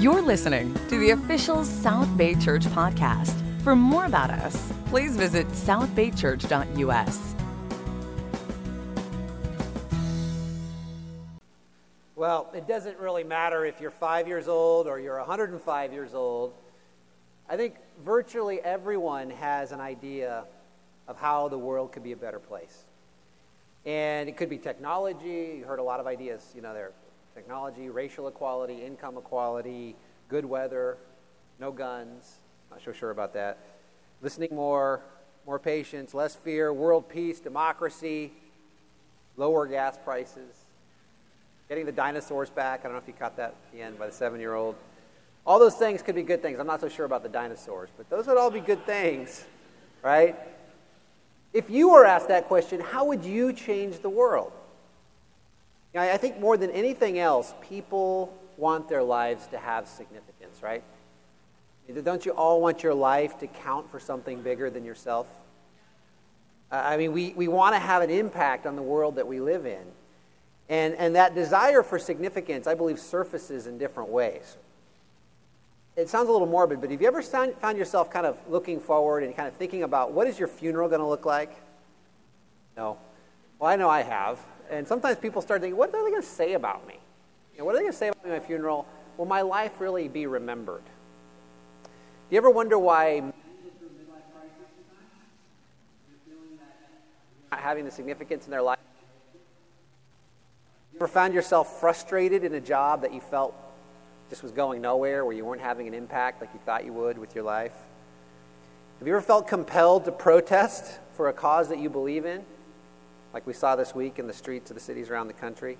You're listening to the official South Bay Church podcast. For more about us, please visit southbaychurch.us. Well, it doesn't really matter if you're 5 years old or you're 105 years old. I think virtually everyone has an idea of how the world could be a better place. And it could be technology. You heard a lot of ideas, there. Technology, racial equality, income equality, good weather, no guns. Not so sure about that. Listening more patience, less fear, world peace, democracy, lower gas prices. Getting the dinosaurs back. I don't know if you caught that at the end by the 7-year-old. All those things could be good things. I'm not so sure about the dinosaurs, but those would all be good things, right? If you were asked that question, how would you change the world? I think more than anything else, people want their lives to have significance, right? Don't you all want your life to count for something bigger than yourself? We want to have an impact on the world that we live in. And that desire for significance, I believe, surfaces in different ways. It sounds a little morbid, but have you ever found yourself kind of looking forward and kind of thinking about, what is your funeral going to look like? No. Well, I know I have. And sometimes people start thinking, what are they going to say about me? What are they going to say about me at my funeral? Will my life really be remembered? Do you ever wonder why not having the significance in their life? Ever found yourself frustrated in a job that you felt just was going nowhere, where you weren't having an impact like you thought you would with your life? Have you ever felt compelled to protest for a cause that you believe in, like we saw this week in the streets of the cities around the country?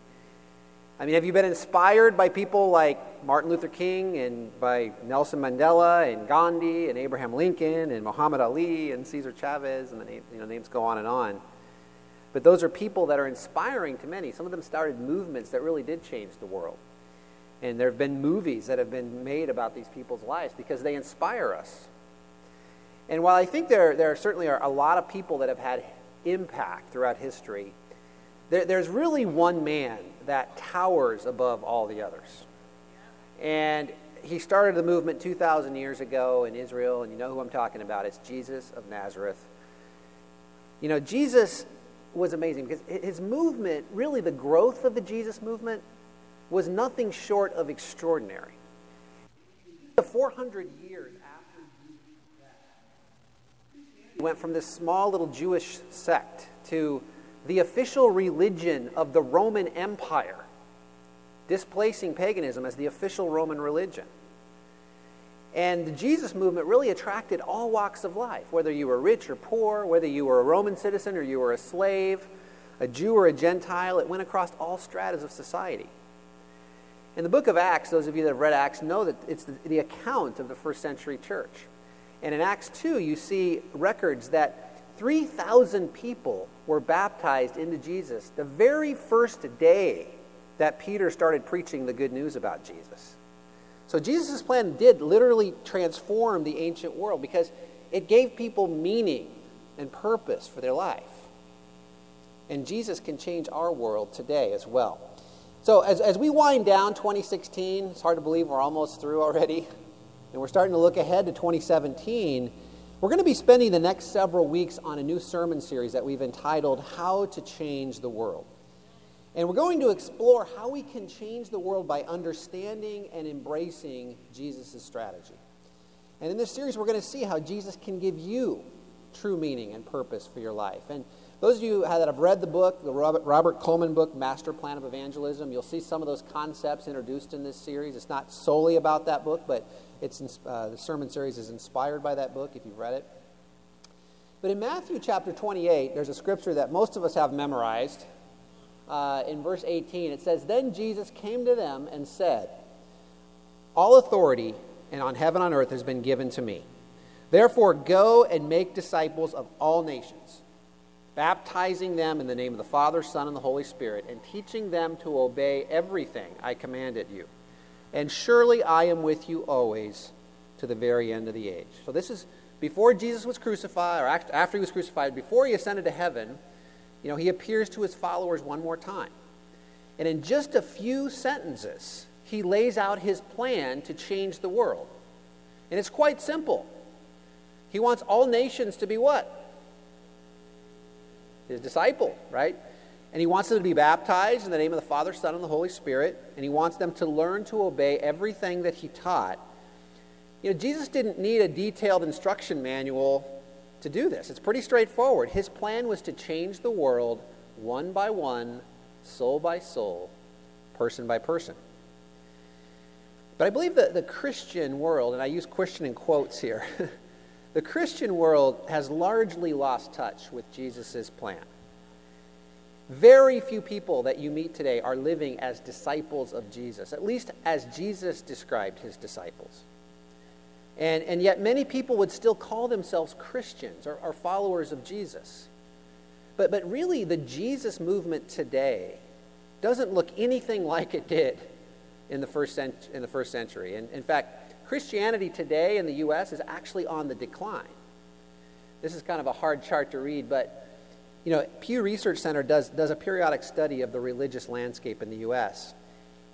Have you been inspired by people like Martin Luther King and by Nelson Mandela and Gandhi and Abraham Lincoln and Muhammad Ali and Cesar Chavez, and the names go on and on? But those are people that are inspiring to many. Some of them started movements that really did change the world. And there have been movies that have been made about these people's lives because they inspire us. And while I think there certainly are a lot of people that have had impact throughout history, there's really one man that towers above all the others. And he started the movement 2,000 years ago in Israel, and you know who I'm talking about. It's Jesus of Nazareth. Jesus was amazing because his movement, really the growth of the Jesus movement, was nothing short of extraordinary. The 400 years after Jesus' death, he went from this small little Jewish sect to the official religion of the Roman Empire, displacing paganism as the official Roman religion. And the Jesus movement really attracted all walks of life, whether you were rich or poor, whether you were a Roman citizen or you were a slave, a Jew or a Gentile. It went across all stratas of society. In the book of Acts, those of you that have read Acts know that it's the account of the first century church. And in Acts 2, you see records that 3,000 people were baptized into Jesus the very first day that Peter started preaching the good news about Jesus. So Jesus' plan did literally transform the ancient world because it gave people meaning and purpose for their life. And Jesus can change our world today as well. So as we wind down 2016, it's hard to believe we're almost through already, and we're starting to look ahead to 2017, we're going to be spending the next several weeks on a new sermon series that we've entitled, How to Change the World. And we're going to explore how we can change the world by understanding and embracing Jesus' strategy. And in this series, we're going to see how Jesus can give you true meaning and purpose for your life. And those of you that have read the book, the Robert Coleman book, Master Plan of Evangelism, you'll see some of those concepts introduced in this series. It's not solely about that book, but it's the sermon series is inspired by that book if you've read it. But in Matthew chapter 28, there's a scripture that most of us have memorized. In verse 18, it says, "Then Jesus came to them and said, 'All authority on heaven and on earth has been given to me. Therefore go and make disciples of all nations, baptizing them in the name of the Father, Son, and the Holy Spirit, and teaching them to obey everything I commanded you. And surely I am with you always to the very end of the age.'" So this is before Jesus was crucified, or after he was crucified, before he ascended to heaven. He appears to his followers one more time. And in just a few sentences, he lays out his plan to change the world. And it's quite simple. He wants all nations to be what? His disciple, right? And he wants them to be baptized in the name of the Father, Son, and the Holy Spirit. And he wants them to learn to obey everything that he taught. You know, Jesus didn't need a detailed instruction manual to do this. It's pretty straightforward. His plan was to change the world one by one, soul by soul, person by person. But I believe that the Christian world, and I use Christian in quotes here, the Christian world has largely lost touch with Jesus' plan. Very few people that you meet today are living as disciples of Jesus, at least as Jesus described his disciples. And yet many people would still call themselves Christians or followers of Jesus. But really, the Jesus movement today doesn't look anything like it did in the first century. And in fact, Christianity today in the U.S. is actually on the decline. This is kind of a hard chart to read, but you know, Pew Research Center does a periodic study of the religious landscape in the U.S.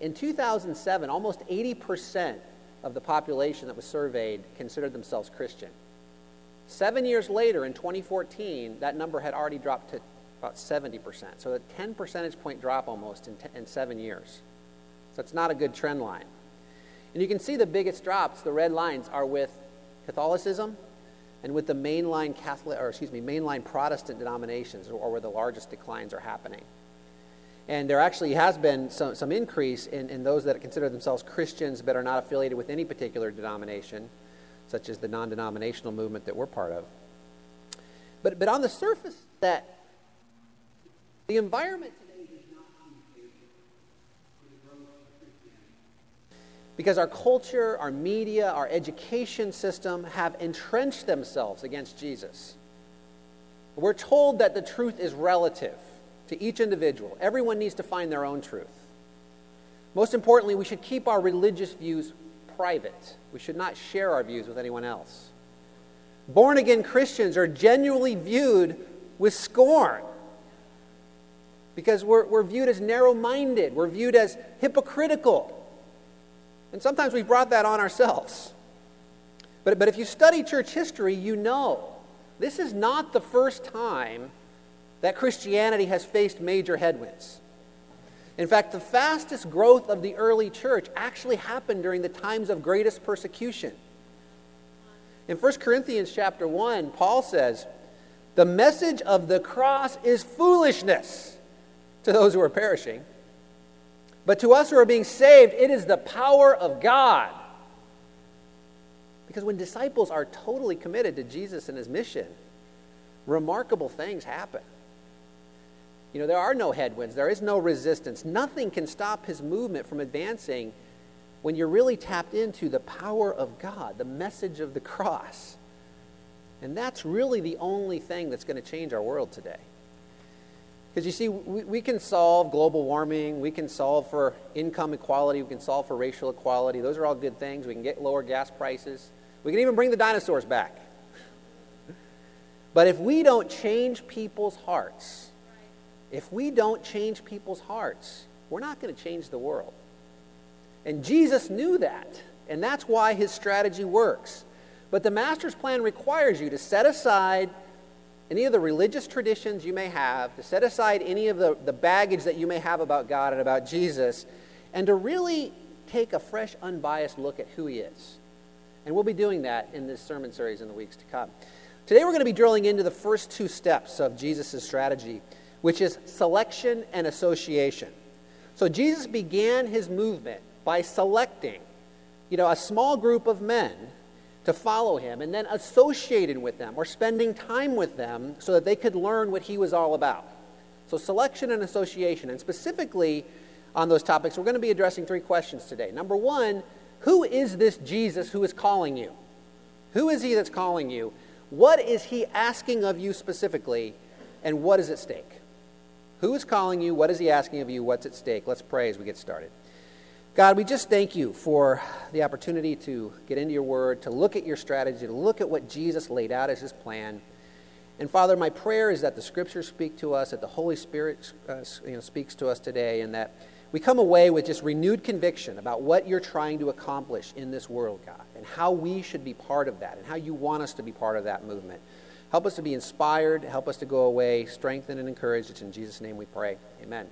In 2007, almost 80% of the population that was surveyed considered themselves Christian. 7 years later, in 2014, that number had already dropped to about 70%. So a 10 percentage point drop almost in 7 years. So it's not a good trend line. And you can see the biggest drops, the red lines, are with Catholicism and with the mainline Protestant denominations, or where the largest declines are happening. And there actually has been some increase in those that consider themselves Christians but are not affiliated with any particular denomination, such as the non-denominational movement that we're part of. But on the surface, that the environment today does not seem favorable for the growth of Christianity, because our culture, our media, our education system have entrenched themselves against Jesus. We're told that the truth is relative to each individual. Everyone needs to find their own truth. Most importantly, we should keep our religious views private. We should not share our views with anyone else. Born-again Christians are genuinely viewed with scorn because we're viewed as narrow-minded. We're viewed as hypocritical. And sometimes we've brought that on ourselves. But if you study church history, you know this is not the first time that Christianity has faced major headwinds. In fact, the fastest growth of the early church actually happened during the times of greatest persecution. In 1 Corinthians chapter 1, Paul says, "The message of the cross is foolishness to those who are perishing, but to us who are being saved, it is the power of God." Because when disciples are totally committed to Jesus and his mission, remarkable things happen. You know, there are no headwinds. There is no resistance. Nothing can stop his movement from advancing when you're really tapped into the power of God, the message of the cross. And that's really the only thing that's going to change our world today. Because you see, we can solve global warming. We can solve for income equality. We can solve for racial equality. Those are all good things. We can get lower gas prices. We can even bring the dinosaurs back. But if we don't change people's hearts... if we don't change people's hearts, we're not going to change the world. And Jesus knew that, and that's why his strategy works. But the master's plan requires you to set aside any of the religious traditions you may have, to set aside any of the baggage that you may have about God and about Jesus, and to really take a fresh, unbiased look at who he is. And we'll be doing that in this sermon series in the weeks to come. Today we're going to be drilling into the first two steps of Jesus' strategy, which is selection and association. So Jesus began his movement by selecting, you know, a small group of men to follow him and then associating with them or spending time with them so that they could learn what he was all about. So selection and association. And specifically on those topics, we're going to be addressing three questions today. Number one, who is this Jesus who is calling you? Who is he that's calling you? What is he asking of you specifically? And what is at stake? Who is calling you? What is he asking of you? What's at stake? Let's pray as we get started. God, we just thank you for the opportunity to get into your word, to look at your strategy, to look at what Jesus laid out as his plan. And Father, my prayer is that the scriptures speak to us, that the Holy Spirit speaks to us today, and that we come away with just renewed conviction about what you're trying to accomplish in this world, God, and how we should be part of that, and how you want us to be part of that movement. Help us to be inspired. Help us to go away strengthened and encouraged. It's in Jesus' name we pray. Amen.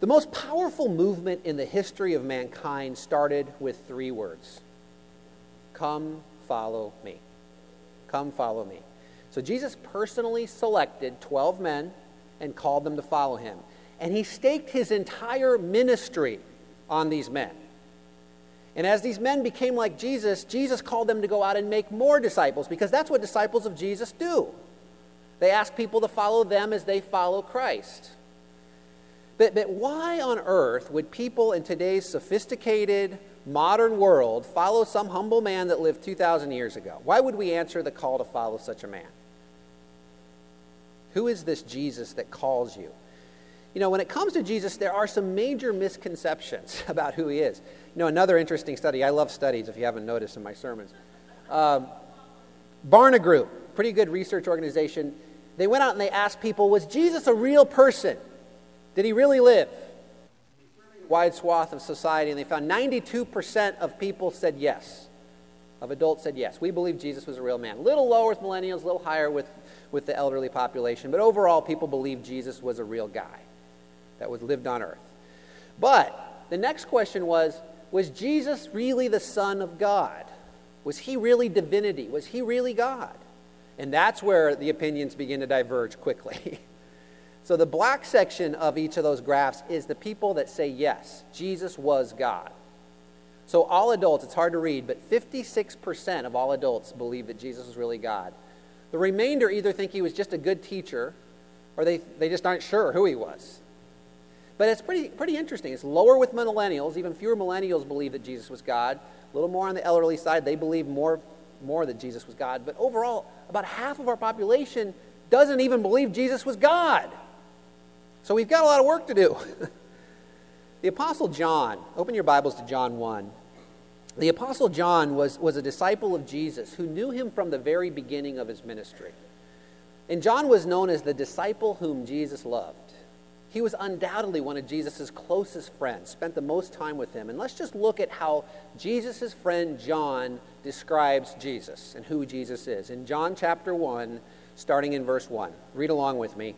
The most powerful movement in the history of mankind started with three words. Come, follow me. Come, follow me. So Jesus personally selected 12 men and called them to follow him. And he staked his entire ministry on these men. And as these men became like Jesus, Jesus called them to go out and make more disciples, because that's what disciples of Jesus do. They ask people to follow them as they follow Christ. But why on earth would people in today's sophisticated, modern world follow some humble man that lived 2,000 years ago? Why would we answer the call to follow such a man? Who is this Jesus that calls you? You know, when it comes to Jesus, there are some major misconceptions about who he is. You know, another interesting study. I love studies, if you haven't noticed in my sermons. Barna Group, pretty good research organization. They went out and they asked people, was Jesus a real person? Did he really live? Wide swath of society, and they found 92% of people said yes, of adults said yes. We believe Jesus was a real man. A little lower with millennials, a little higher with the elderly population, but overall people believe Jesus was a real guy that was lived on earth. But the next question was Jesus really the Son of God? Was he really divinity? Was he really God? And that's where the opinions begin to diverge quickly. So the black section of each of those graphs is the people that say yes, Jesus was God. So all adults, it's hard to read, but 56% of all adults believe that Jesus was really God. The remainder either think he was just a good teacher, or they just aren't sure who he was. But it's pretty interesting. It's lower with millennials. Even fewer millennials believe that Jesus was God. A little more on the elderly side. They believe more that Jesus was God. But overall, about half of our population doesn't even believe Jesus was God. So we've got a lot of work to do. The Apostle John, open your Bibles to John 1. The Apostle John was a disciple of Jesus who knew him from the very beginning of his ministry. And John was known as the disciple whom Jesus loved. He was undoubtedly one of Jesus' closest friends, spent the most time with him. And let's just look at how Jesus' friend John describes Jesus and who Jesus is. In John chapter 1, starting in verse 1. Read along with me.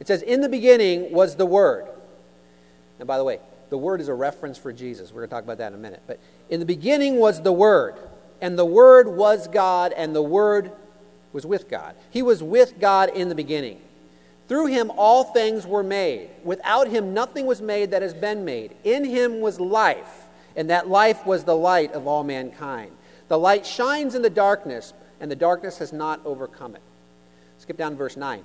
It says, in the beginning was the Word. And by the way, the Word is a reference for Jesus. We're going to talk about that in a minute. But in the beginning was the Word, and the Word was God, and the Word was with God. He was with God in the beginning. Through him all things were made. Without him nothing was made that has been made. In him was life, and that life was the light of all mankind. The light shines in the darkness, and the darkness has not overcome it. Skip down to verse 9.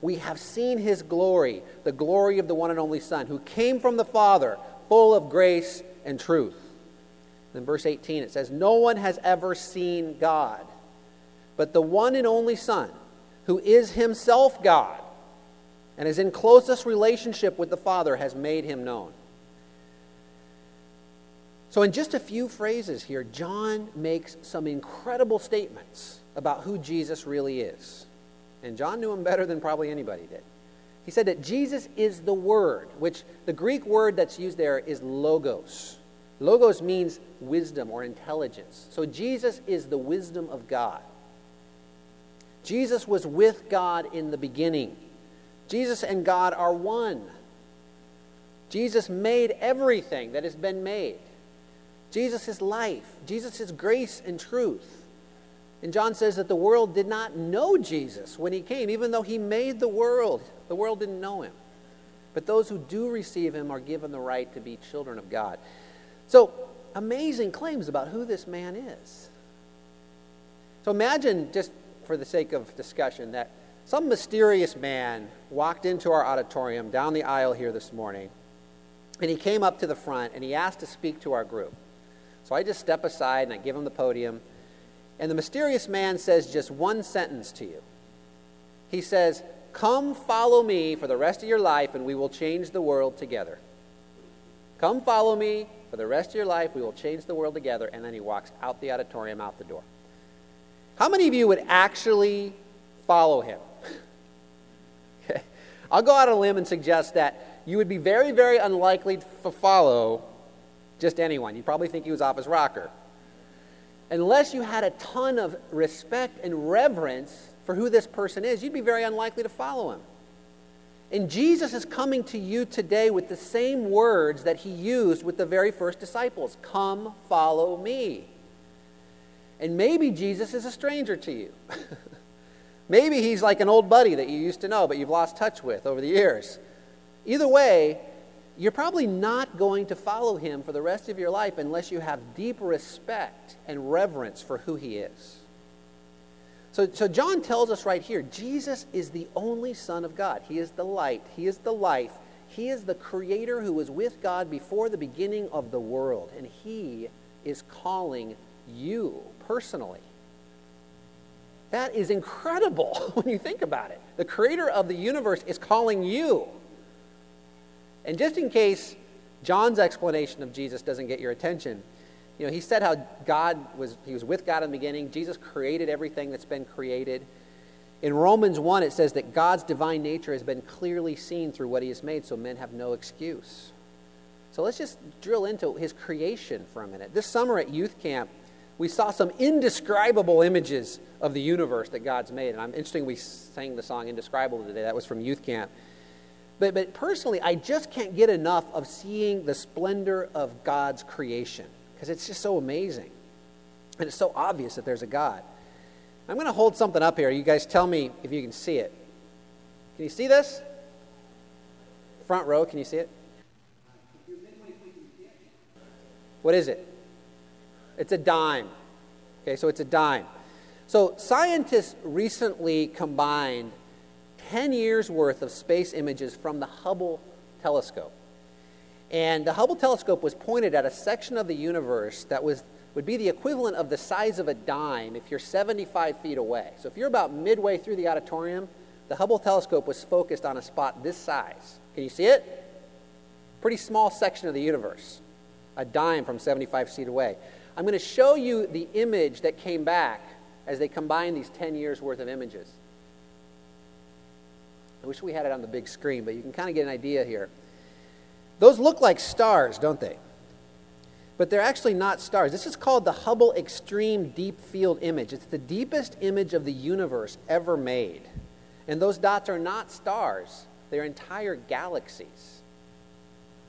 We have seen his glory, the glory of the one and only Son, who came from the Father, full of grace and truth. Then verse 18, it says, no one has ever seen God, but the one and only Son, who is himself God, and is in closest relationship with the Father, has made him known. So in just a few phrases here, John makes some incredible statements about who Jesus really is. And John knew him better than probably anybody did. He said that Jesus is the Word, which the Greek word that's used there is logos. Logos means wisdom or intelligence. So Jesus is the wisdom of God. Jesus was with God in the beginning. Jesus and God are one. Jesus made everything that has been made. Jesus is life. Jesus is grace and truth. And John says that the world did not know Jesus when he came. Even though he made the world didn't know him. But those who do receive him are given the right to be children of God. So, amazing claims about who this man is. So imagine, just for the sake of discussion, that some mysterious man walked into our auditorium down the aisle here this morning And he came up to the front and he asked to speak to our group. So I just step aside and I give him the podium. And the mysterious man says just one sentence to you. He says, "Come follow me for the rest of your life and we will change the world together. Come follow me for the rest of your life. We will change the world together." And then he walks out the auditorium, out the door. How many of you would actually follow him? Okay. I'll go out on a limb and suggest that you would be very, very unlikely to follow just anyone. You'd probably think he was off his rocker. Unless you had a ton of respect and reverence for who this person is, you'd be very unlikely to follow him. And Jesus is coming to you today with the same words that he used with the very first disciples. Come, follow me. And maybe Jesus is a stranger to you. Maybe he's like an old buddy that you used to know, but you've lost touch with over the years. Either way, you're probably not going to follow him for the rest of your life unless you have deep respect and reverence for who he is. So John tells us right here, Jesus is the only Son of God. He is the light. He is the life. He is the creator who was with God before the beginning of the world. And he is calling you personally. That is incredible when you think about it. The creator of the universe is calling you. And just in case John's explanation of Jesus doesn't get your attention, you know, he said how he was with God in the beginning. Jesus created everything that's been created. In Romans 1, it says that God's divine nature has been clearly seen through what he has made, so men have no excuse. So let's just drill into his creation for a minute. This summer at youth camp, we saw some indescribable images of the universe that God's made. And I'm interested, we sang the song Indescribable today. That was from youth camp. But personally, I just can't get enough of seeing the splendor of God's creation, because it's just so amazing. And it's so obvious that there's a God. I'm going to hold something up here. You guys tell me if you can see it. Can you see this? Front row, can you see it? What is it? It's a dime. Okay, so it's a dime. So scientists recently combined 10 years worth of space images from the Hubble telescope. And the Hubble telescope was pointed at a section of the universe that would be the equivalent of the size of a dime if you're 75 feet away. So if you're about midway through the auditorium, the Hubble telescope was focused on a spot this size. Can you see it? Pretty small section of the universe. A dime from 75 feet away. I'm going to show you the image that came back as they combined these 10 years worth of images. I wish we had it on the big screen, but you can kind of get an idea here. Those look like stars, don't they? But they're actually not stars. This is called the Hubble Extreme Deep Field Image. It's the deepest image of the universe ever made. And those dots are not stars. They're entire galaxies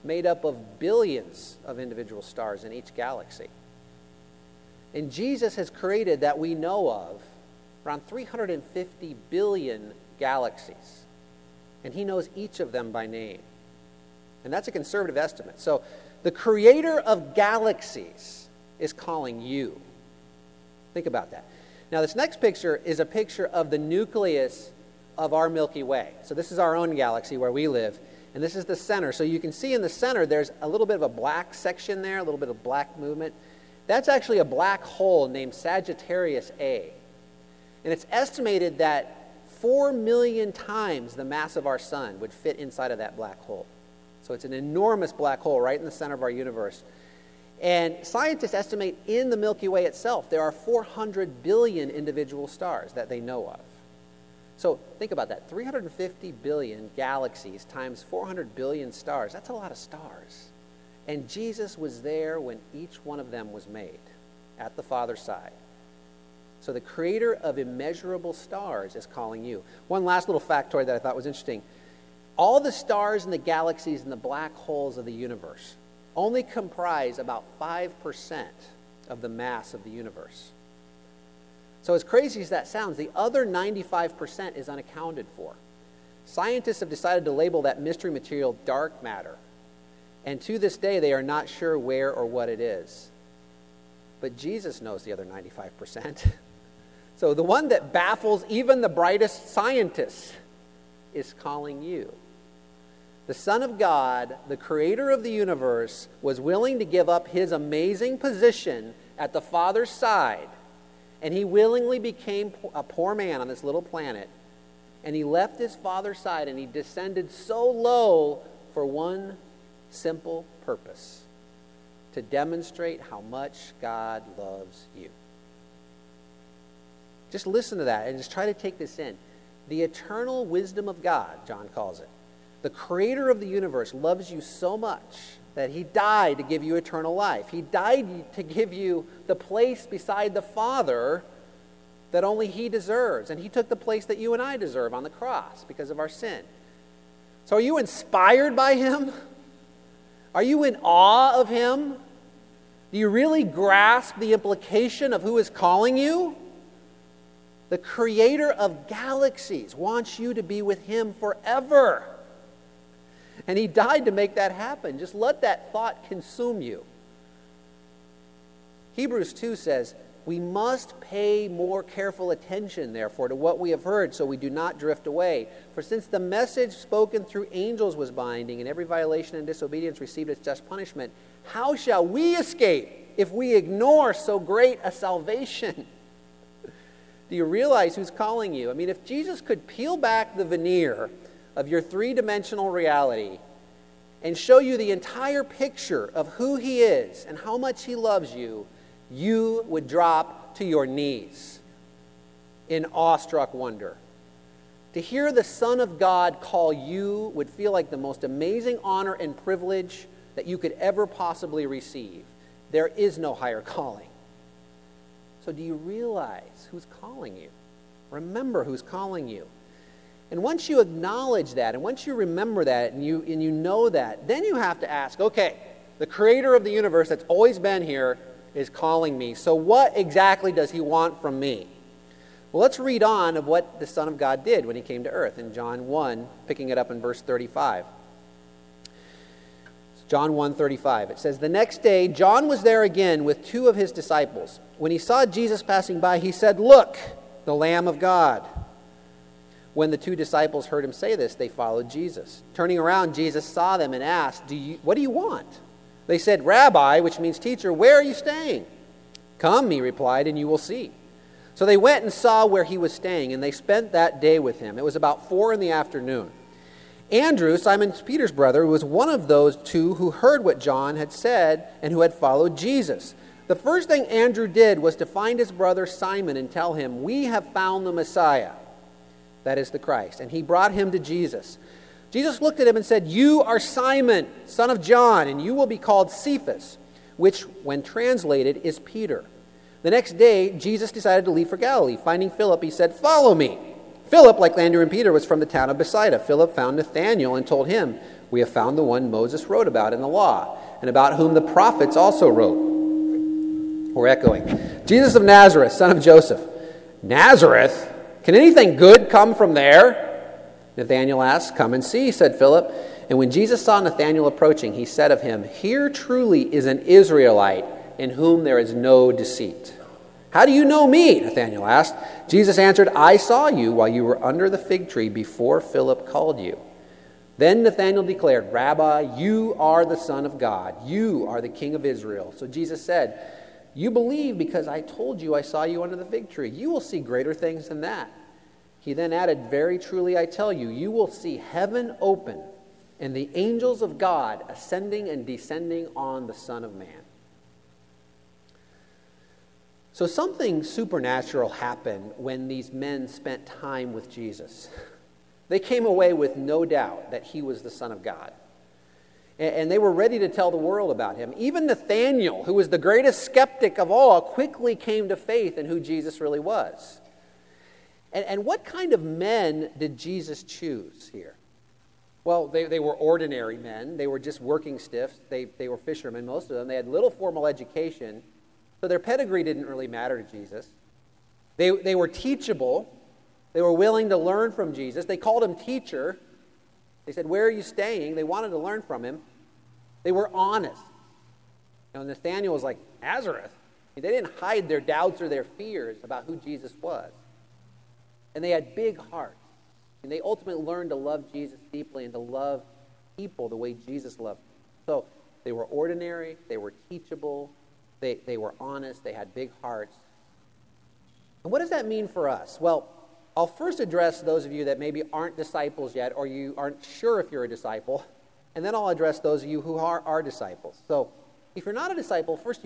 made up of billions of individual stars in each galaxy. And Jesus has created, that we know of, around 350 billion galaxies. And he knows each of them by name. And that's a conservative estimate. So the creator of galaxies is calling you. Think about that. Now, this next picture is a picture of the nucleus of our Milky Way. So this is our own galaxy where we live. And this is the center. So you can see in the center, there's a little bit of a black section there, a little bit of black movement. That's actually a black hole named Sagittarius A. And it's estimated that 4 million times the mass of our sun would fit inside of that black hole. So it's an enormous black hole right in the center of our universe. And scientists estimate in the Milky Way itself, there are 400 billion individual stars that they know of. So think about that, 350 billion galaxies times 400 billion stars. That's a lot of stars. And Jesus was there when each one of them was made, at the Father's side. So the creator of immeasurable stars is calling you. One last little factoid that I thought was interesting. All the stars and the galaxies and the black holes of the universe only comprise about 5% of the mass of the universe. So as crazy as that sounds, the other 95% is unaccounted for. Scientists have decided to label that mystery material dark matter. And to this day, they are not sure where or what it is. But Jesus knows the other 95%. So the one that baffles even the brightest scientists is calling you. The Son of God, the creator of the universe, was willing to give up his amazing position at the Father's side, and he willingly became a poor man on this little planet, and he left his Father's side, and he descended so low for one simple purpose: to demonstrate how much God loves you. Just listen to that and just try to take this in. The eternal wisdom of God, John calls it. The creator of the universe loves you so much that he died to give you eternal life. He died to give you the place beside the Father that only he deserves. And he took the place that you and I deserve on the cross because of our sin. So are you inspired by him? Are you in awe of him? Do you really grasp the implication of who is calling you? The creator of galaxies wants you to be with him forever. And he died to make that happen. Just let that thought consume you. Hebrews 2 says, we must pay more careful attention, therefore, to what we have heard so we do not drift away. For since the message spoken through angels was binding, and every violation and disobedience received its just punishment, how shall we escape if we ignore so great a salvation? Do you realize who's calling you? I mean, if Jesus could peel back the veneer of your three-dimensional reality and show you the entire picture of who he is and how much he loves you, you would drop to your knees in awestruck wonder. To hear the Son of God call you would feel like the most amazing honor and privilege that you could ever possibly receive. There is no higher calling. So do you realize who's calling you? Remember who's calling you. And once you acknowledge that, and once you remember that, and you know that, then you have to ask, okay, the creator of the universe that's always been here is calling me. So what exactly does he want from me? Well, let's read on of what the Son of God did when he came to earth in John 1, picking it up in verse 35. It's John 1:35. It says, the next day John was there again with two of his disciples. When he saw Jesus passing by, he said, look, the Lamb of God. When the two disciples heard him say this, they followed Jesus. Turning around, Jesus saw them and asked, what do you want? They said, Rabbi, which means teacher, where are you staying? Come, he replied, and you will see. So they went and saw where he was staying, and they spent that day with him. It was about 4 p.m. Andrew, Simon Peter's brother, was one of those two who heard what John had said and who had followed Jesus. The first thing Andrew did was to find his brother Simon and tell him, we have found the Messiah, that is the Christ. And he brought him to Jesus. Jesus looked at him and said, you are Simon, son of John, and you will be called Cephas, which, when translated, is Peter. The next day, Jesus decided to leave for Galilee. Finding Philip, he said, follow me. Philip, like Andrew and Peter, was from the town of Bethsaida. Philip found Nathanael and told him, we have found the one Moses wrote about in the law, and about whom the prophets also wrote. We're echoing. Jesus of Nazareth, son of Joseph. Nazareth? Can anything good come from there? Nathanael asked, come and see, said Philip. And when Jesus saw Nathanael approaching, he said of him, here truly is an Israelite in whom there is no deceit. How do you know me? Nathanael asked. Jesus answered, I saw you while you were under the fig tree before Philip called you. Then Nathanael declared, Rabbi, you are the Son of God. You are the King of Israel. So Jesus said, you believe because I told you I saw you under the fig tree. You will see greater things than that. He then added, very truly I tell you, you will see heaven open and the angels of God ascending and descending on the Son of Man. So something supernatural happened when these men spent time with Jesus. They came away with no doubt that he was the Son of God. And they were ready to tell the world about him. Even Nathanael, who was the greatest skeptic of all, quickly came to faith in who Jesus really was. And what kind of men did Jesus choose here? Well, they were ordinary men. They were just working stiffs. They were fishermen, most of them. They had little formal education, so their pedigree didn't really matter to Jesus. They were teachable. They were willing to learn from Jesus. They called him teacher. They said, where are you staying? They wanted to learn from him. They were honest. You know, Nathanael was like, Nazareth. They didn't hide their doubts or their fears about who Jesus was. And they had big hearts. And they ultimately learned to love Jesus deeply and to love people the way Jesus loved them. So they were ordinary, they were teachable, they were honest, they had big hearts. And what does that mean for us? Well, I'll first address those of you that maybe aren't disciples yet, or you aren't sure if you're a disciple, and then I'll address those of you who are disciples. So if you're not a disciple, sometimes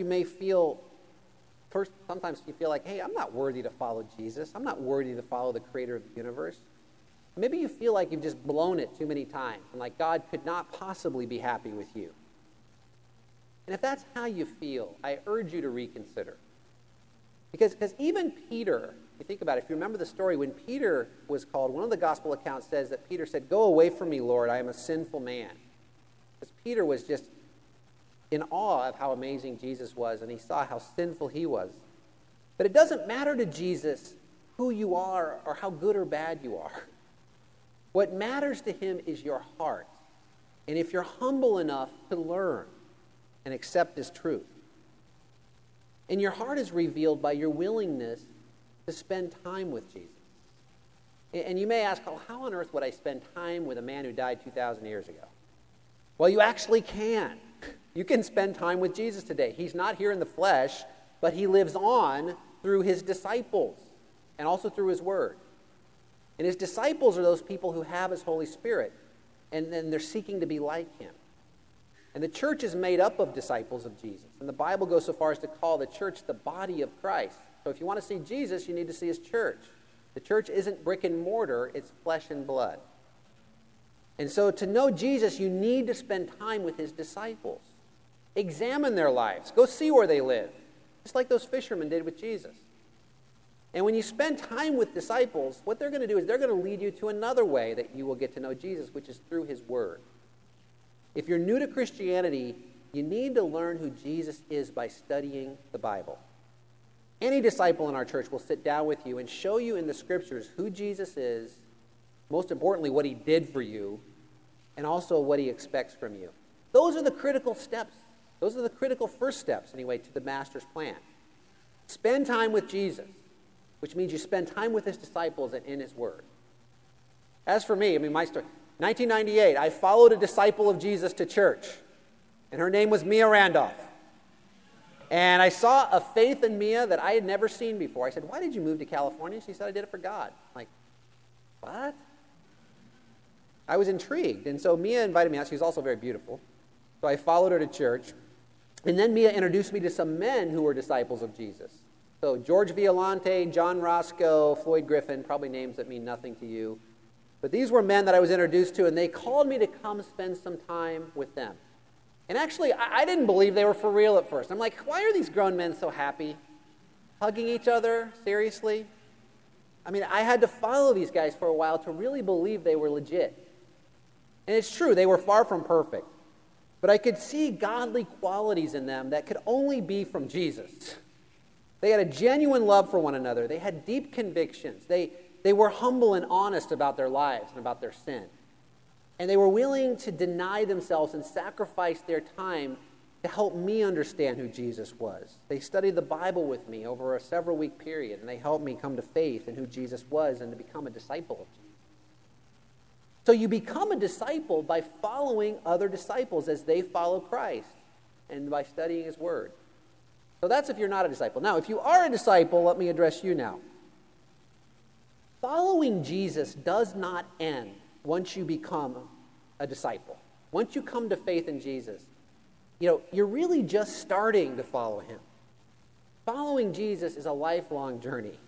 you feel like, hey, I'm not worthy to follow Jesus. I'm not worthy to follow the creator of the universe. Maybe you feel like you've just blown it too many times, and like God could not possibly be happy with you. And if that's how you feel, I urge you to reconsider. Because even Peter, you think about it, if you remember the story, when Peter was called, one of the gospel accounts says that Peter said, "Go away from me, Lord, I am a sinful man." Because Peter was just in awe of how amazing Jesus was, and he saw how sinful he was. But it doesn't matter to Jesus who you are or how good or bad you are. What matters to him is your heart, and if you're humble enough to learn and accept his truth. And your heart is revealed by your willingness to spend time with Jesus. And you may ask, oh, how on earth would I spend time with a man who died 2,000 years ago? Well, you actually can. You can spend time with Jesus today. He's not here in the flesh, but he lives on through his disciples and also through his word. And his disciples are those people who have his Holy Spirit, and then they're seeking to be like him. And the church is made up of disciples of Jesus. And the Bible goes so far as to call the church the body of Christ. So if you want to see Jesus, you need to see his church. The church isn't brick and mortar, it's flesh and blood. And so to know Jesus, you need to spend time with his disciples. Examine their lives. Go see where they live. Just like those fishermen did with Jesus. And when you spend time with disciples, what they're going to do is they're going to lead you to another way that you will get to know Jesus, which is through his word. If you're new to Christianity, you need to learn who Jesus is by studying the Bible. Any disciple in our church will sit down with you and show you in the scriptures who Jesus is, most importantly, what he did for you, and also what he expects from you. Those are the critical steps. Those are the critical first steps, anyway, to the Master's plan. Spend time with Jesus, which means you spend time with his disciples and in his word. As for me, my story. 1998, I followed a disciple of Jesus to church, and her name was Mia Randolph. And I saw a faith in Mia that I had never seen before. I said, "Why did you move to California?" She said, "I did it for God." I'm like, what? I was intrigued, and so Mia invited me out. She was also very beautiful. So I followed her to church, and then Mia introduced me to some men who were disciples of Jesus. So George Violante, John Roscoe, Floyd Griffin, probably names that mean nothing to you. But these were men that I was introduced to, and they called me to come spend some time with them. And actually, I didn't believe they were for real at first. I'm like, why are these grown men so happy? Hugging each other? Seriously? I had to follow these guys for a while to really believe they were legit. And it's true, they were far from perfect. But I could see godly qualities in them that could only be from Jesus. They had a genuine love for one another. They had deep convictions. They were humble and honest about their lives and about their sin. And they were willing to deny themselves and sacrifice their time to help me understand who Jesus was. They studied the Bible with me over a several-week period, and they helped me come to faith in who Jesus was and to become a disciple of Jesus. So you become a disciple by following other disciples as they follow Christ and by studying his word. So that's if you're not a disciple. Now, if you are a disciple, let me address you now. Following Jesus does not end once you become a disciple. Once you come to faith in Jesus, you're really just starting to follow him. Following Jesus is a lifelong journey.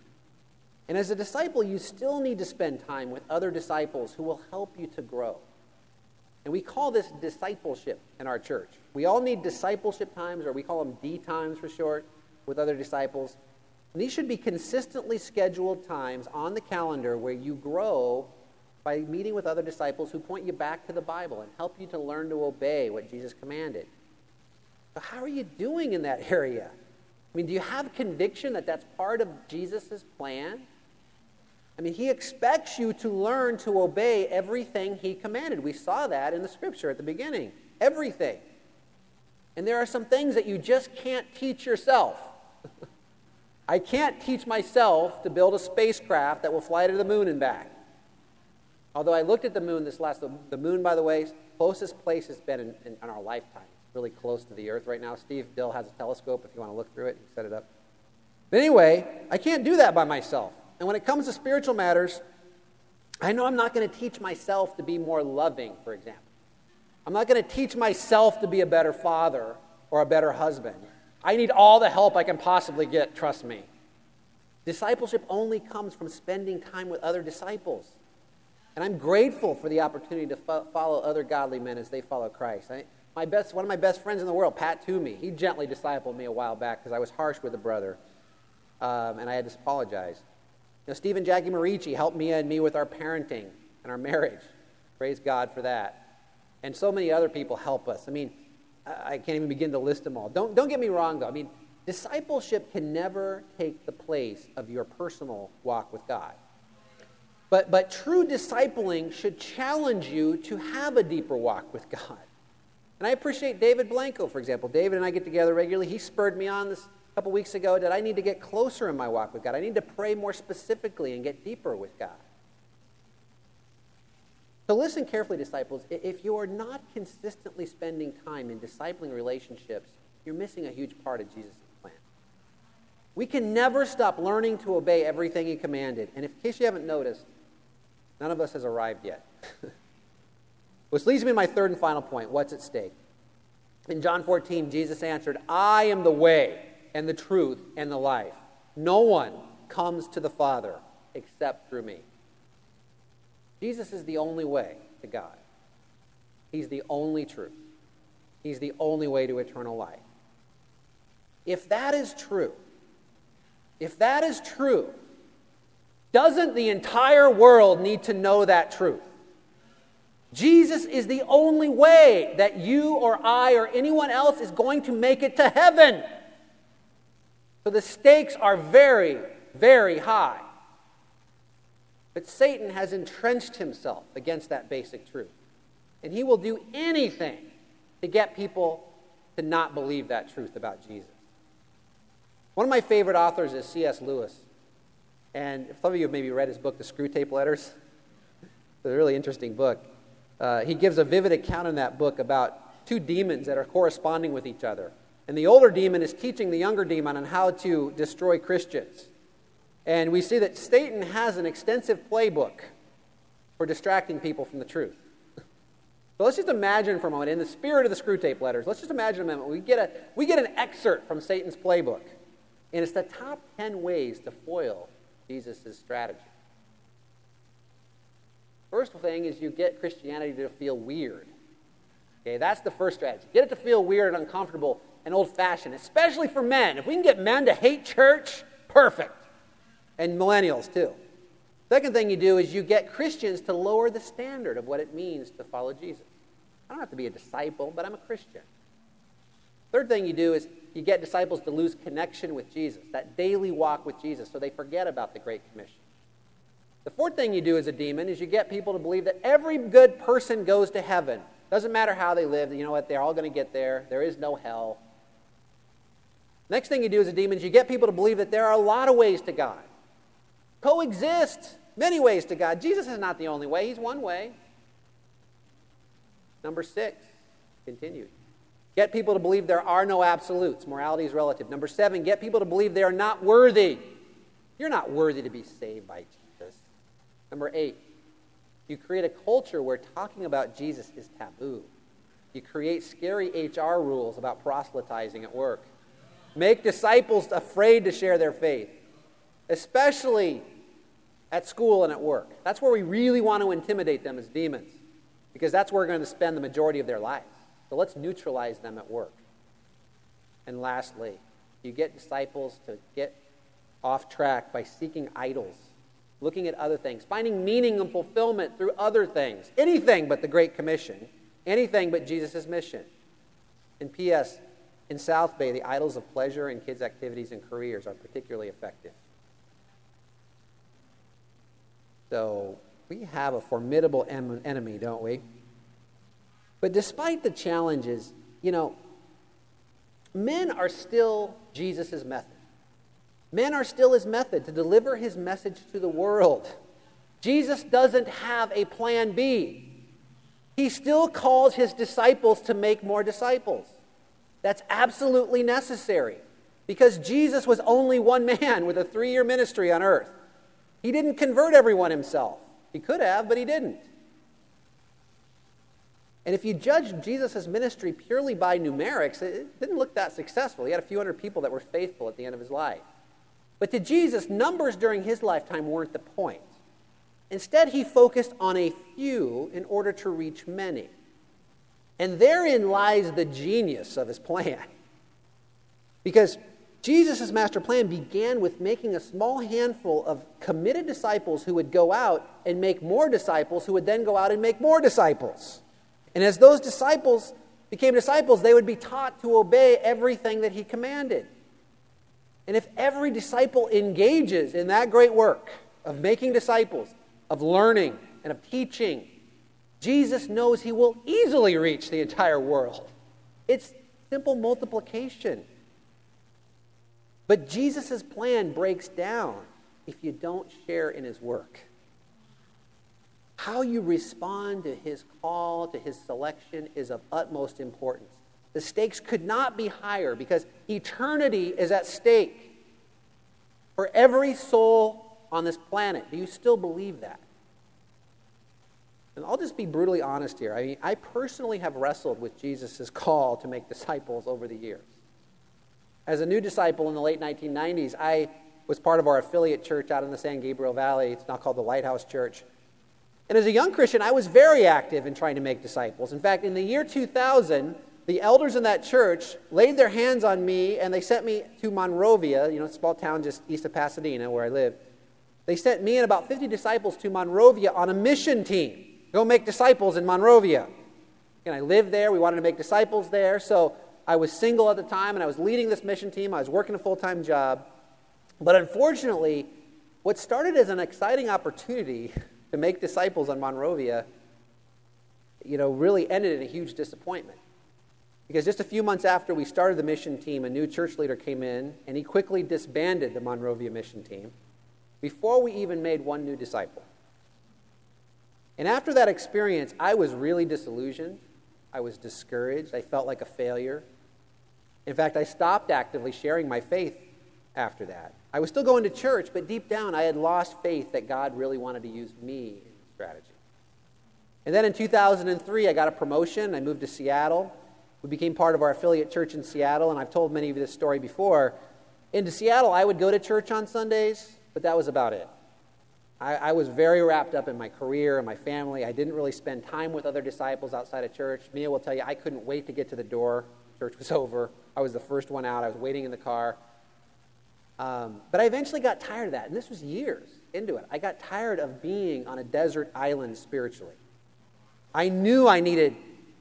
And as a disciple, you still need to spend time with other disciples who will help you to grow. And we call this discipleship in our church. We all need discipleship times, or we call them D times for short, with other disciples. And these should be consistently scheduled times on the calendar where you grow by meeting with other disciples who point you back to the Bible and help you to learn to obey what Jesus commanded. But how are you doing in that area? Do you have conviction that that's part of Jesus' plan? He expects you to learn to obey everything he commanded. We saw that in the scripture at the beginning. Everything. And there are some things that you just can't teach yourself. I can't teach myself to build a spacecraft that will fly to the moon and back. Although I looked at the moon this last, the moon, by the way, closest place it's been in our lifetime. It's really close to the Earth right now. Steve Dill has a telescope. If you want to look through it, you can set it up. But anyway, I can't do that by myself. And when it comes to spiritual matters, I know I'm not going to teach myself to be more loving, for example. I'm not going to teach myself to be a better father or a better husband. I need all the help I can possibly get, trust me. Discipleship only comes from spending time with other disciples. And I'm grateful for the opportunity to follow other godly men as they follow Christ. One of my best friends in the world, Pat Toomey, he gently discipled me a while back because I was harsh with a brother, and I had to apologize. You know, Steve and Jackie Marici helped Mia and me with our parenting and our marriage. Praise God for that. And so many other people help us. I mean, I can't even begin to list them all. Don't get me wrong, though. I mean, discipleship can never take the place of your personal walk with God. But true discipling should challenge you to have a deeper walk with God. And I appreciate David Blanco, for example. David and I get together regularly. He spurred me on this a couple weeks ago that I need to get closer in my walk with God. I need to pray more specifically and get deeper with God. So listen carefully, disciples. If you are not consistently spending time in discipling relationships, you're missing a huge part of Jesus' plan. We can never stop learning to obey everything he commanded. And in case you haven't noticed, none of us has arrived yet. Which leads me to my third and final point, what's at stake? In John 14, Jesus answered, "I am the way and the truth and the life. No one comes to the Father except through me." Jesus is the only way to God. He's the only truth. He's the only way to eternal life. If that is true, doesn't the entire world need to know that truth? Jesus is the only way that you or I or anyone else is going to make it to heaven. So the stakes are very, very high. But Satan has entrenched himself against that basic truth. And he will do anything to get people to not believe that truth about Jesus. One of my favorite authors is C.S. Lewis. And some of you have maybe read his book, The Screwtape Letters. It's a really interesting book. He gives a vivid account in that book about two demons that are corresponding with each other. And the older demon is teaching the younger demon on how to destroy Christians. And we see that Satan has an extensive playbook for distracting people from the truth. So let's just imagine for a moment, in the spirit of the Screwtape Letters, let's just imagine a moment, we get an excerpt from Satan's playbook. And it's the top 10 ways to foil Jesus' strategy. First thing is you get Christianity to feel weird. Okay, that's the first strategy. Get it to feel weird and uncomfortable and old-fashioned, especially for men. If we can get men to hate church, perfect. And millennials, too. Second thing you do is you get Christians to lower the standard of what it means to follow Jesus. I don't have to be a disciple, but I'm a Christian. Third thing you do is you get disciples to lose connection with Jesus, that daily walk with Jesus, so they forget about the Great Commission. The fourth thing you do as a demon is you get people to believe that every good person goes to heaven. Doesn't matter how they live. You know what? They're all going to get there. There is no hell. Next thing you do as a demon is you get people to believe that there are a lot of ways to God. Coexist many ways to God. Jesus is not the only way. He's one way. Number six, continued. Get people to believe there are no absolutes. Morality is relative. Number seven, get people to believe they are not worthy. You're not worthy to be saved by Jesus. Number eight, you create a culture where talking about Jesus is taboo. You create scary HR rules about proselytizing at work. Make disciples afraid to share their faith, especially at school and at work. That's where we really want to intimidate them as demons, because that's where we're going to spend the majority of their lives. So let's neutralize them at work. And lastly, you get disciples to get off track by seeking idols, looking at other things, finding meaning and fulfillment through other things, anything but the Great Commission, anything but Jesus' mission. And P.S., in South Bay, the idols of pleasure and kids' activities and careers are particularly effective. So we have a formidable enemy, don't we? But despite the challenges, you know, men are still Jesus' method. Men are still his method to deliver his message to the world. Jesus doesn't have a plan B. He still calls his disciples to make more disciples. That's absolutely necessary because Jesus was only one man with a 3-year ministry on earth. He didn't convert everyone himself. He could have, but he didn't. And if you judge Jesus' ministry purely by numerics, it didn't look that successful. He had a few hundred people that were faithful at the end of his life. But to Jesus, numbers during his lifetime weren't the point. Instead, he focused on a few in order to reach many. And therein lies the genius of his plan. Because Jesus' master plan began with making a small handful of committed disciples who would go out and make more disciples, who would then go out and make more disciples. And as those disciples became disciples, they would be taught to obey everything that he commanded. And if every disciple engages in that great work of making disciples, of learning, and of teaching, Jesus knows he will easily reach the entire world. It's simple multiplication. But Jesus' plan breaks down if you don't share in his work. How you respond to his call, to his selection, is of utmost importance. The stakes could not be higher because eternity is at stake for every soul on this planet. Do you still believe that? And I'll just be brutally honest here. I mean, I personally have wrestled with Jesus' call to make disciples over the years. As a new disciple in the late 1990s, I was part of our affiliate church out in the San Gabriel Valley. It's now called the Lighthouse Church. And as a young Christian, I was very active in trying to make disciples. In fact, in the year 2000, the elders in that church laid their hands on me, and they sent me to Monrovia, a small town just east of Pasadena where I live. They sent me and about 50 disciples to Monrovia on a mission team. Go make disciples in Monrovia. And I lived there. We wanted to make disciples there. So I was single at the time, and I was leading this mission team. I was working a full-time job. But unfortunately, what started as an exciting opportunity to make disciples on Monrovia, really ended in a huge disappointment. Because just a few months after we started the mission team, a new church leader came in, and he quickly disbanded the Monrovia mission team before we even made one new disciple. And after that experience, I was really disillusioned. I was discouraged. I felt like a failure. In fact, I stopped actively sharing my faith after that. I was still going to church, but deep down I had lost faith that God really wanted to use me in the strategy. And then in 2003, I got a promotion. I moved to Seattle. We became part of our affiliate church in Seattle, and I've told many of you this story before. Into Seattle, I would go to church on Sundays, but that was about it. I was very wrapped up in my career and my family. I didn't really spend time with other disciples outside of church. Mia will tell you, I couldn't wait to get to the door. Church was over. I was the first one out. I was waiting in the car. But I eventually got tired of that, and this was years into it. I got tired of being on a desert island spiritually. I knew I needed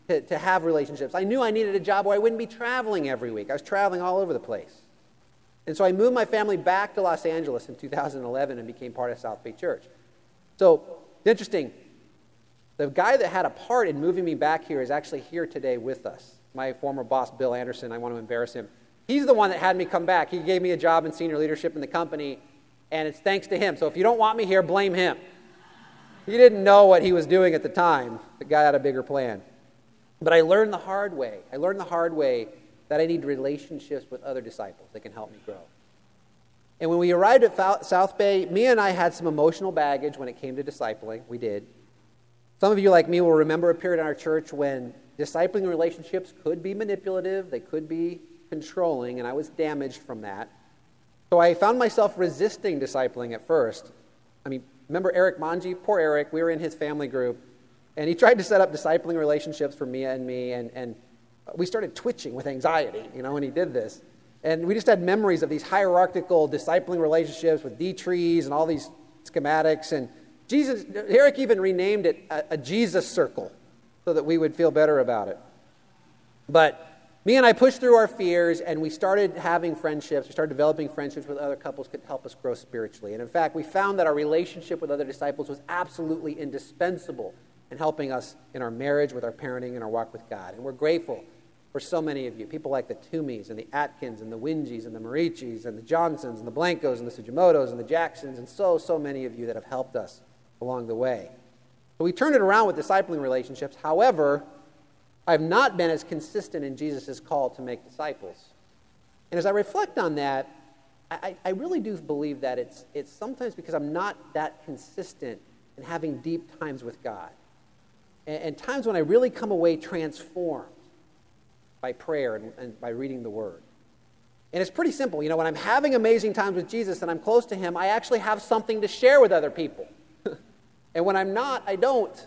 to have relationships. I knew I needed a job where I wouldn't be traveling every week. I was traveling all over the place. And so I moved my family back to Los Angeles in 2011 and became part of South Bay Church. So, it's interesting. The guy that had a part in moving me back here is actually here today with us. My former boss, Bill Anderson, I want to embarrass him. He's the one that had me come back. He gave me a job in senior leadership in the company, and it's thanks to him. So if you don't want me here, blame him. He didn't know what he was doing at the time. The guy had a bigger plan. But I learned the hard way. I learned the hard way that I need relationships with other disciples that can help me grow. And when we arrived at South Bay, Mia and I had some emotional baggage when it came to discipling. We did. Some of you, like me, will remember a period in our church when discipling relationships could be manipulative. They could be controlling, and I was damaged from that. So I found myself resisting discipling at first. I mean, remember Eric Manji? Poor Eric. We were in his family group, and he tried to set up discipling relationships for Mia and me, and we started twitching with anxiety, when he did this. And we just had memories of these hierarchical discipling relationships with D-trees and all these schematics. And Jesus, Eric even renamed it a Jesus circle so that we would feel better about it. But me and I pushed through our fears, and we started having friendships. We started developing friendships with other couples that could help us grow spiritually. And in fact, we found that our relationship with other disciples was absolutely indispensable in helping us in our marriage, with our parenting, and our walk with God. And we're grateful for so many of you, people like the Toomeys and the Atkins and the Wingies and the Maricis and the Johnsons and the Blancos and the Sugimotos and the Jacksons and so many of you that have helped us along the way. So we turned it around with discipling relationships. However, I've not been as consistent in Jesus' call to make disciples. And as I reflect on that, I really do believe that it's sometimes because I'm not that consistent in having deep times with God. And times when I really come away transformed by prayer and by reading the Word. And it's pretty simple. You know, when I'm having amazing times with Jesus and I'm close to Him, I actually have something to share with other people. And when I'm not, I don't.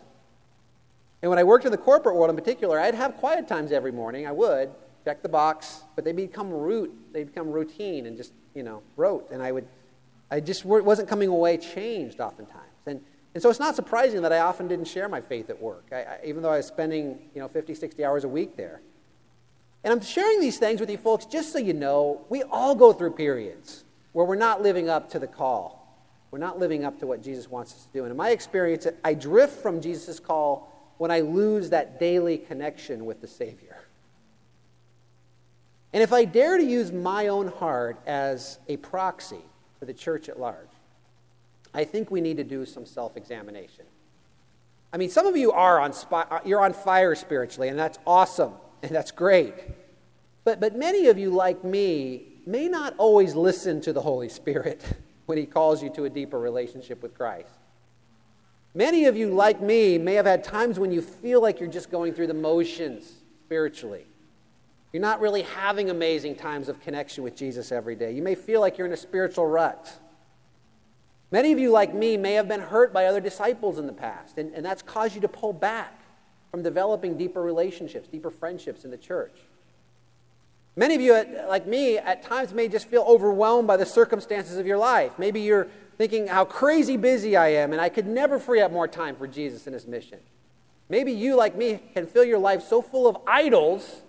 And when I worked in the corporate world in particular, I'd have quiet times every morning. I would check the box, but they become routine and just, you know, rote. And I just wasn't coming away changed oftentimes. And so it's not surprising that I often didn't share my faith at work, even though I was spending, 50, 60 hours a week there. And I'm sharing these things with you folks just so you know, we all go through periods where we're not living up to the call. We're not living up to what Jesus wants us to do. And in my experience, I drift from Jesus' call when I lose that daily connection with the Savior. And if I dare to use my own heart as a proxy for the church at large, I think we need to do some self-examination. I mean, some of you are you're on fire spiritually, and that's awesome, and that's great. But many of you, like me, may not always listen to the Holy Spirit when He calls you to a deeper relationship with Christ. Many of you, like me, may have had times when you feel like you're just going through the motions spiritually. You're not really having amazing times of connection with Jesus every day. You may feel like you're in a spiritual rut. Many of you, like me, may have been hurt by other disciples in the past, and that's caused you to pull back from developing deeper relationships, deeper friendships in the church. Many of you, like me, at times may just feel overwhelmed by the circumstances of your life. Maybe you're thinking how crazy busy I am, and I could never free up more time for Jesus and His mission. Maybe you, like me, can feel your life so full of idols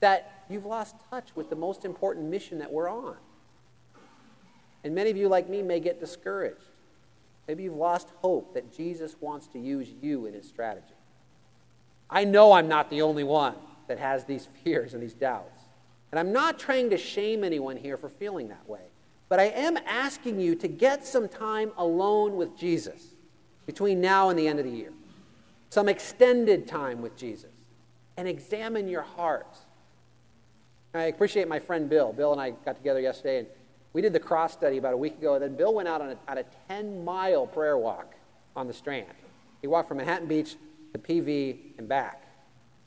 that you've lost touch with the most important mission that we're on. And many of you, like me, may get discouraged. Maybe you've lost hope that Jesus wants to use you in His strategy. I know I'm not the only one that has these fears and these doubts. And I'm not trying to shame anyone here for feeling that way. But I am asking you to get some time alone with Jesus between now and the end of the year. Some extended time with Jesus. And examine your heart. I appreciate my friend Bill. Bill and I got together yesterday, and we did the cross study about a week ago, and then Bill went out on a 10-mile prayer walk on the Strand. He walked from Manhattan Beach to PV and back.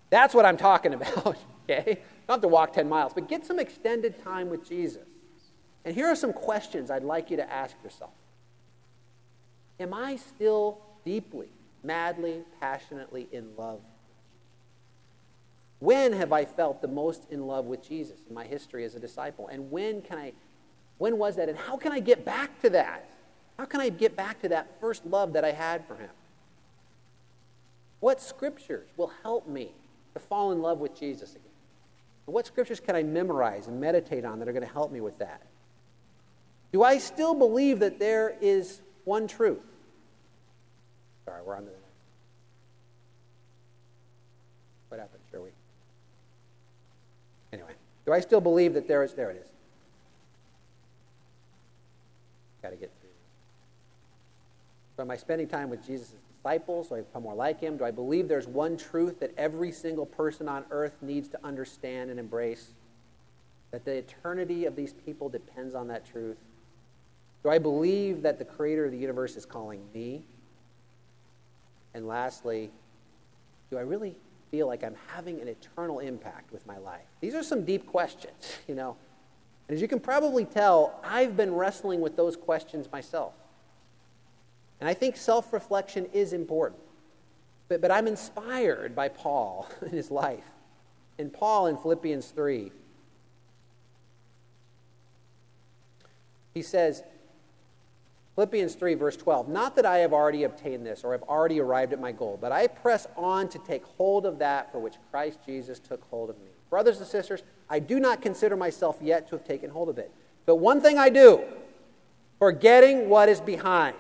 That's what I'm talking about, okay? You don't have to walk 10 miles, but get some extended time with Jesus. And here are some questions I'd like you to ask yourself. Am I still deeply, madly, passionately in love? When have I felt the most in love with Jesus in my history as a disciple? And when was that, and how can I get back to that? How can I get back to that first love that I had for Him? What scriptures will help me to fall in love with Jesus again? And what scriptures can I memorize and meditate on that are going to help me with that? Do I still believe that there is one truth? Sorry, we're on to the next. What happened? Sure we. Anyway, do I still believe that there is? There it is. Got to get through. So am I spending time with Jesus' disciples so I become more like Him? Do I believe there's one truth that every single person on earth needs to understand and embrace? That the eternity of these people depends on that truth? Do I believe that the Creator of the universe is calling me? And lastly, do I really feel like I'm having an eternal impact with my life? These are some deep questions, And as you can probably tell, I've been wrestling with those questions myself. And I think self-reflection is important. But I'm inspired by Paul in his life. And Paul in Philippians 3. He says, Philippians 3, verse 12, "Not that I have already obtained this or have already arrived at my goal, but I press on to take hold of that for which Christ Jesus took hold of me. Brothers and sisters, I do not consider myself yet to have taken hold of it. But one thing I do, forgetting what is behind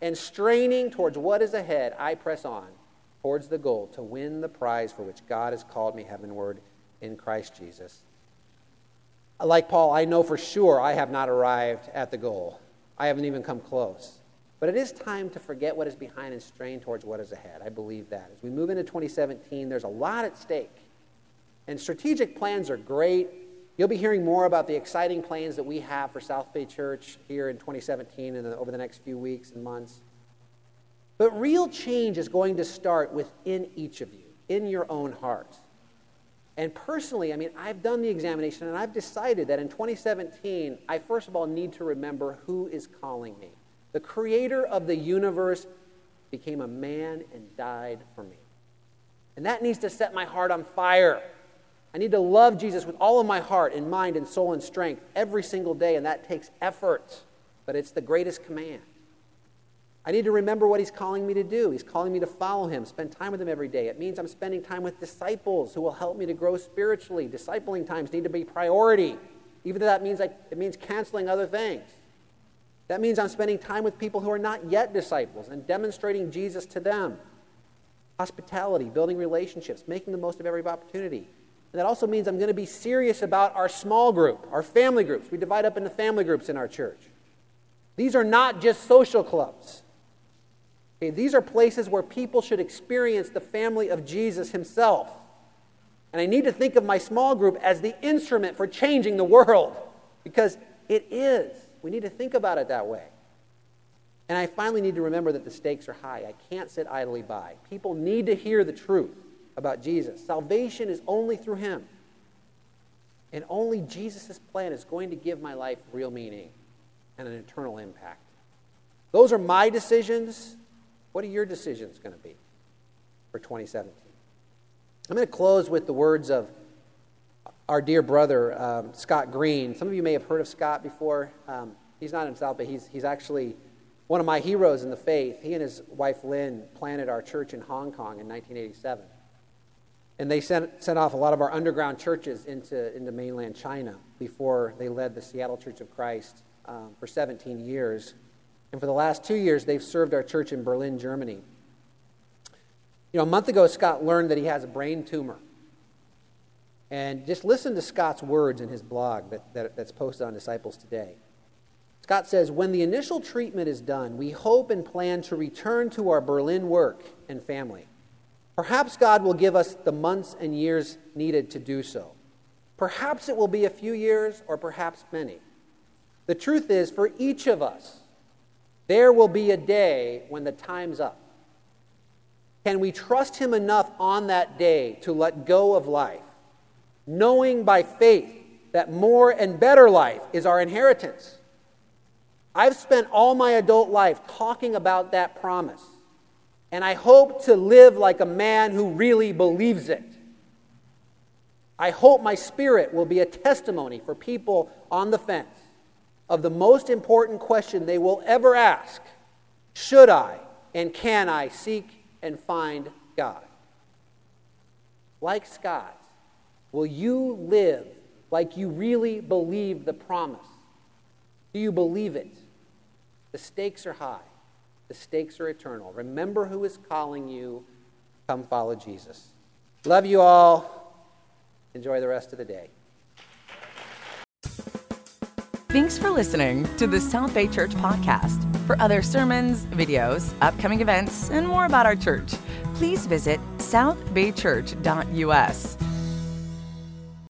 and straining towards what is ahead, I press on towards the goal to win the prize for which God has called me heavenward in Christ Jesus." Like Paul, I know for sure I have not arrived at the goal. I haven't even come close. But it is time to forget what is behind and strain towards what is ahead. I believe that. As we move into 2017, there's a lot at stake. And strategic plans are great. You'll be hearing more about the exciting plans that we have for South Bay Church here in 2017 and over the next few weeks and months. But real change is going to start within each of you, in your own heart. And personally, I mean, I've done the examination, and I've decided that in 2017, I first of all need to remember who is calling me. The creator of the universe became a man and died for me. And that needs to set my heart on fire. I need to love Jesus with all of my heart and mind and soul and strength every single day, and that takes effort, but it's the greatest command. I need to remember what he's calling me to do. He's calling me to follow him, spend time with him every day. It means I'm spending time with disciples who will help me to grow spiritually. Discipling times need to be priority, even though that means it means canceling other things. That means I'm spending time with people who are not yet disciples and demonstrating Jesus to them. Hospitality, building relationships, making the most of every opportunity. And that also means I'm going to be serious about our small group, our family groups. We divide up into family groups in our church. These are not just social clubs. Okay, these are places where people should experience the family of Jesus himself. And I need to think of my small group as the instrument for changing the world, because it is. We need to think about it that way. And I finally need to remember that the stakes are high. I can't sit idly by. People need to hear the truth about Jesus. Salvation is only through him. And only Jesus' plan is going to give my life real meaning and an eternal impact. Those are my decisions. What are your decisions going to be for 2017? I'm going to close with the words of our dear brother, Scott Green. Some of you may have heard of Scott before. He's not himself, but he's actually one of my heroes in the faith. He and his wife, Lynn, planted our church in Hong Kong in 1987. And they sent off a lot of our underground churches into mainland China before they led the Seattle Church of Christ for 17 years. And for the last 2 years, they've served our church in Berlin, Germany. You know, a month ago, Scott learned that he has a brain tumor. And just listen to Scott's words in his blog that's posted on Disciples Today. Scott says, "When the initial treatment is done, we hope and plan to return to our Berlin work and family. Perhaps God will give us the months and years needed to do so. Perhaps it will be a few years, or perhaps many. The truth is, for each of us, there will be a day when the time's up. Can we trust him enough on that day to let go of life, knowing by faith that more and better life is our inheritance? I've spent all my adult life talking about that promise, and I hope to live like a man who really believes it. I hope my spirit will be a testimony for people on the fence of the most important question they will ever ask: should I and can I seek and find God?" Like Scott, will you live like you really believe the promise? Do you believe it? The stakes are high. The stakes are eternal. Remember who is calling you. Come follow Jesus. Love you all. Enjoy the rest of the day. Thanks for listening to the South Bay Church podcast. For other sermons, videos, upcoming events, and more about our church, please visit southbaychurch.us.